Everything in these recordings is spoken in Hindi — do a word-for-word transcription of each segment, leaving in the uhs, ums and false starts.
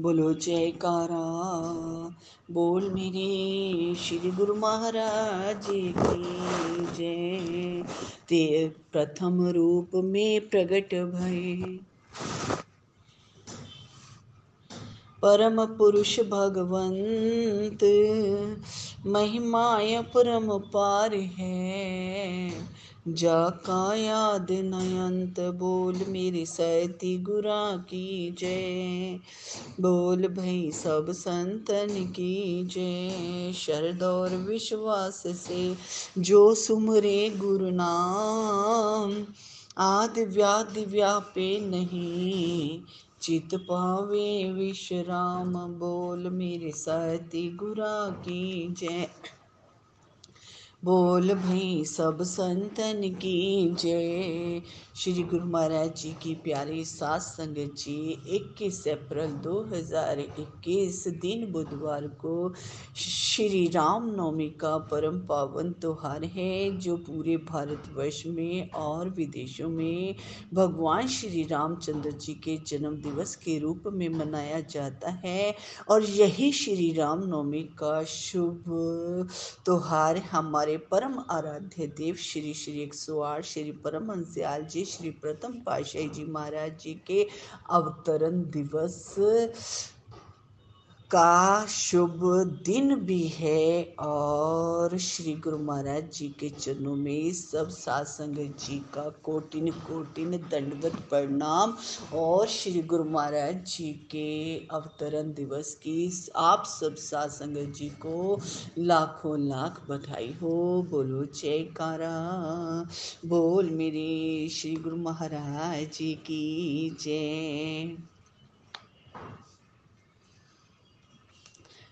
बोलो जयकारा, बोल मेरे श्री गुरु महाराज जी की जय। तेरे प्रथम रूप में प्रगट भये परम पुरुष भगवंत, महिमाय परम पार है, जाका याद नयंत। बोल मेरे सती गुरा की जय, बोल भई सब संतन की जय। शरद और विश्वास से जो सुमरे गुरु नाम, आदि व्याधि व्यापे नहीं, चित पावे विश्राम। बोल मेरे सती गुरा की जय, बोल भई सब संतन की जय। श्री गुरु महाराज जी की प्यारी सात संगत जी, इक्कीस अप्रैल दो हज़ार इक्कीस दिन बुधवार को श्री राम नवमी का परम पावन त्योहार है, जो पूरे भारतवर्ष में और विदेशों में भगवान श्री रामचंद्र जी के जन्म दिवस के रूप में मनाया जाता है। और यही श्री राम नवमी का शुभ त्योहार हमारे परम आराध्य देव श्री श्री एकसवार श्री परमहंस दयाल जी श्री प्रथम पातशाही जी महाराज जी के अवतरण दिवस का शुभ दिन भी है। और श्री गुरु महाराज जी के चरणों में सब सात संगत जी का कोटिन कोटिन दंडवत प्रणाम। और श्री गुरु महाराज जी के अवतरण दिवस की आप सब सात संगत जी को लाखों लाख बधाई हो। बोलो जयकारा, बोल मेरे श्री गुरु महाराज जी की जय।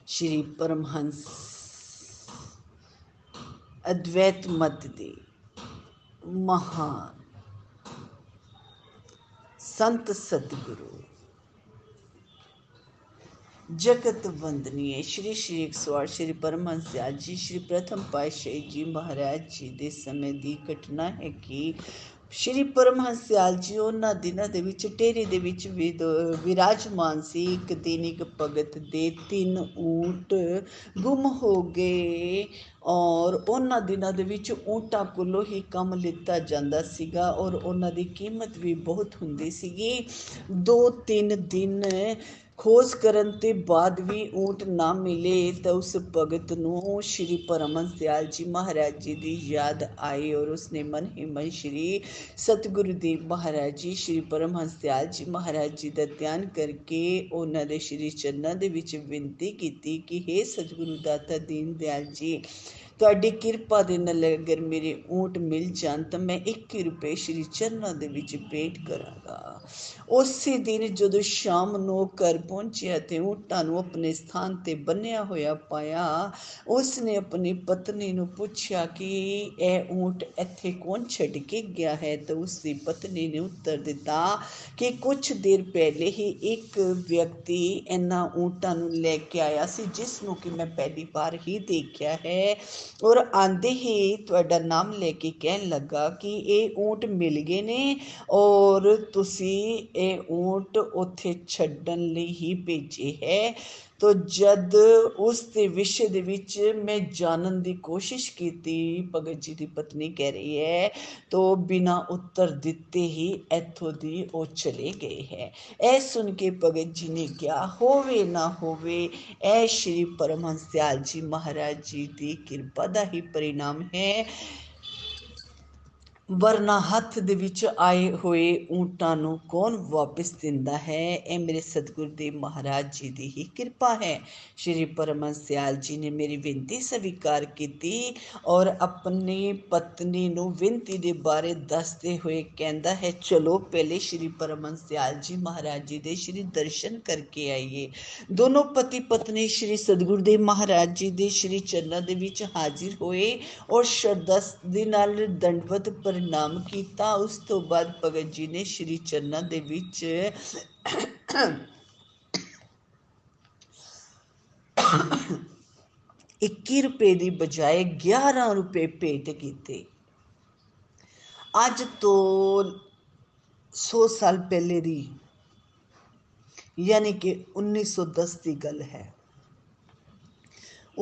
श्री परमहंस अद्वैत मत दे महान संत सदगुरु जगत वंदनीय श्री श्री एकसवार श्री परमहंस दयाल जी श्री प्रथम पातशाही जी महाराज जी दे समय दी घटना है कि श्री परमहंस दयाल जी उन्होंने दिनों के विच टेहरी दे विच विराजमान सी। एक दिन एक भगत दे तीन ऊंट गुम हो गए और उन्होंने दिनों के विच ऊंटां कोलों ही कम लिता जाता सीगा और उन्हों की कीमत भी बहुत हुंदी सीगी। दो तीन दिन खोज करन ते बाद भी ऊंट ना मिले तो उस भगत नूं श्री परमहंस दयाल जी महाराज जी की याद आई और उसने मन ही मन श्री सतगुरु देव महाराज जी श्री परमहंस दयाल जी महाराज जी का ध्यान करके उन्होंने श्री चरणों के विच विनती की कि हे सतगुरु दाता दीन दयाल जी, तुहाडी किरपा दे नाल अगर मेरे ऊँट मिल जान तो मैं एक रुपये श्री चरणों के विच भेंट करांगा। उस दिन जदों शाम नूं घर पहुंचिया तो ऊँटां नूं अपने स्थान पर बन्निया होया पाया। उसने अपनी पत्नी नूं पूछा कि यह ऊँट इत्थे कौन छड्ड के गया है, तो उसकी पत्नी ने उत्तर दिता कि कुछ देर पहले ही एक व्यक्ति इन्हां ऊँटां नूं लैके आया सी, जिसनूं कि मैं पहली बार ही देखा है, और आंदे ही तुहाडा नाम लेके कहन लगा कि ये ऊँट मिल गए ने और तुसी ये ऊँट उत्थे छड्डन लई ही भेजे है। तो जद उस दे विषय दे विच मैं जानन की कोशिश की, भगत जी की पत्नी कह रही है, तो बिना उत्तर दिते ही इथों दी वो चले गए है। यह सुन के भगत जी ने कहा होवे ना होवे, ऐ श्री परमहंस दयाल जी महाराज जी की किरपा का ही परिणाम है, वरना हथ दे विच आए हुए ऊँटां नूं कौन वापस दिंदा है। यह मेरे सतगुरु देव महाराज जी की ही कृपा है। श्री परमहंस दयाल जी ने मेरी विनती स्वीकार की और अपनी पत्नी नूं विनती के बारे दसते हुए कहता है चलो पहले श्री परमहंस दयाल जी महाराज जी के श्री दर्शन करके आइए। दोनों पति पत्नी श्री सतगुरु देव महाराज जी के श्री चरणों के विच हाजिर होए और श्रद्धा दे नाल दंडवत प्रणाम किया। उस तो बाद भगत जी ने श्री चरणों दे विच इक्की रुपए की बजाय ग्यारह रुपए भेंट किए। अज तो सौ साल पहले की यानी कि उन्नीस सौ दस दी गल है।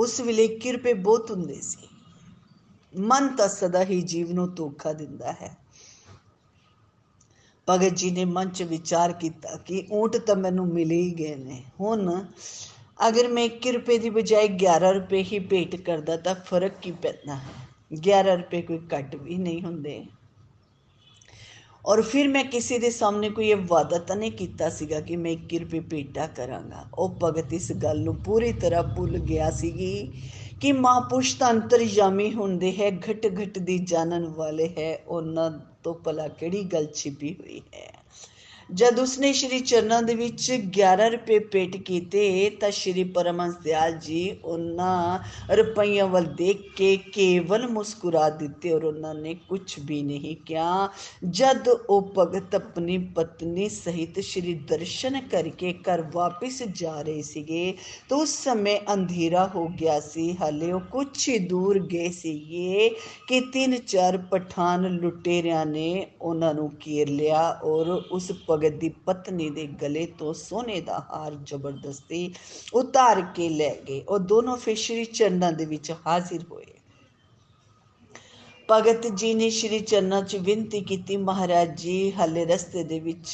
उस ਵੇਲੇ किरपे बहुत ਹੁੰਦੇ ਸੀ। मन तो सदा ही जीव ਨੂੰ धोखा ਦਿੰਦਾ है। भगत जी ने मन च विचार किया कि ऊंट तो ਮੈਨੂੰ मिले ही गए ने, ਹੁਣ अगर मैं एक रुपये की बजाय ग्यारह रुपये ही भेंट करता तो फर्क की पैदा है, ग्यारह रुपये कोई घट भी नहीं होंगे। और फिर मैं किसी के सामने कोई ये वादा तो नहीं किया कि मैं एक रुपये भेंटा कराँगा। और भगत इस गल पूरी तरह भुल गया सी कि महापुरुष तो अंतरयामी होंदे है, घट घट दी जानन वाले है, उन्हां तो भला केड़ी गल छिपी हुई है। जब उसने श्री चरणों दे विच ग्यारह रुपये भेंट किए तो श्री परमहंस दयाल जी उन्होंने रुपयों वाल देख के केवल मुस्कुरा दिते और उन्होंने कुछ भी नहीं किया। जब वो भगत अपनी पत्नी सहित श्री दर्शन करके घर वापस जा रहे थे तो उस समय अंधेरा हो गया सी। हाले वो कुछ ही दूर गए थे कि तीन चार पठान लुटेरियां ने उन्होंने घेर लिया और उस भगत की पत्नी के गले तो सोने का हार जबरदस्ती उतार के ले गए और दोनों फिर श्री चरणों के विच हाजिर हुए। भगत जी ने श्री चरणों च विनती की, महाराज जी हाले रस्ते दे विच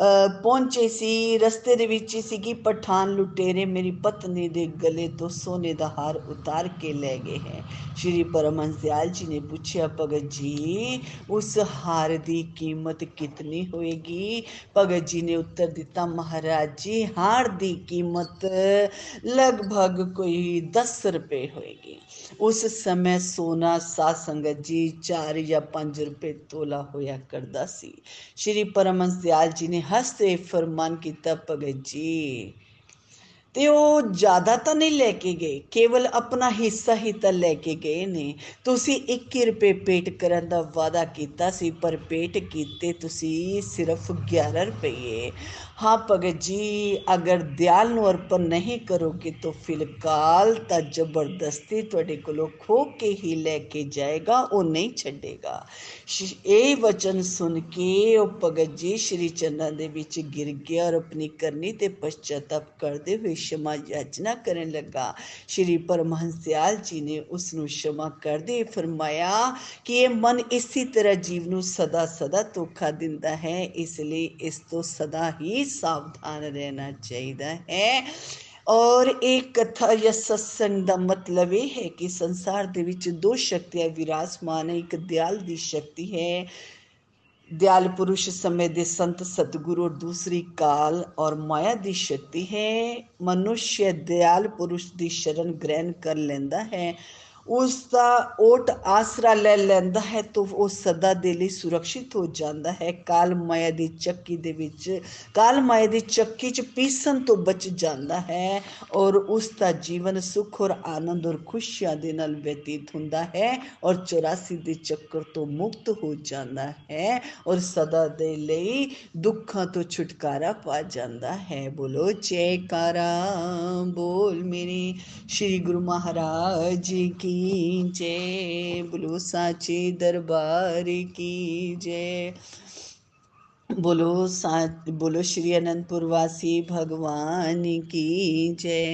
पहुंचे सी, रस्ते दे विच सी कि पठान लुटेरे मेरी पत्नी के गले तो सोने का हार उतार के ले गए हैं। श्री परमहंस दयाल जी ने पूछा, भगत जी उस हार की कीमत कितनी होएगी? भगत जी ने उत्तर दिता, महाराज जी हार की कीमत लगभग कोई दस रुपये होएगी। उस समय सोना सास संगत जी चार या पांच रुपये तोला होया करदा सी। श्री परमहंस दयाल जी ने हंसते फरमान किया, भगत जी ते वो ज़्यादा तो नहीं लेके गए, केवल अपना हिस्सा ही तो लेके गए ने। तुसी एक रुपये भेंट करन दा वादा कीता सी पर भेंट कीते तुसी सिर्फ ग्यारह रुपये। हाँ भगत जी, अगर दयाल नूं अर्पण नहीं करोगे तो फिलहाल तो जबरदस्ती तुहाडे कोलों खो के ही लेके जाएगा, वो नहीं छड्डेगा। ये वचन सुन के वो भगत जी श्री चरणा दे विच गिर गया और अपनी करनी ते पश्चाताप करदे हुए क्षमा याचना करने लगा। श्री परमहंस दयाल जी ने उसनू क्षमा कर दे फरमाया कि ये मन इसी तरह जीव नू सदा सदा धोखा दिंदा है, इसलिए इस तो सदा ही सावधान रहना चाहिए है। और एक कथा या सत्संग का मतलब यह है कि संसार दे विच दो शक्तियां विराजमान है, एक दयाल दी शक्ति है, दयाल पुरुष समय दे संत सतगुरु, और दूसरी काल और माया दी शक्ति है। मनुष्य दयाल पुरुष दी शरण ग्रहण कर लेंदा है, उसका ओट आसरा ले लेंदा है तो वो सदा दे लई सुरक्षित हो जाता है। काल माया दी चक्की दे विच काल माया दी चक्की च पीसन तो बच जाता है और उसका जीवन सुख और आनंद और खुशियां दे नाल व्यतीत होंदा है और चौरासी दे चक्कर तो मुक्त हो जाता है और सदा दे लई दुखों तो छुटकारा पा जाता है। बोलो जयकारा बोल मेरे श्री गुरु महाराज जी की जय, बोलो साचे दरबार की जय, बोलो सा बोलो श्री अनंतपुरवासी भगवान की जय।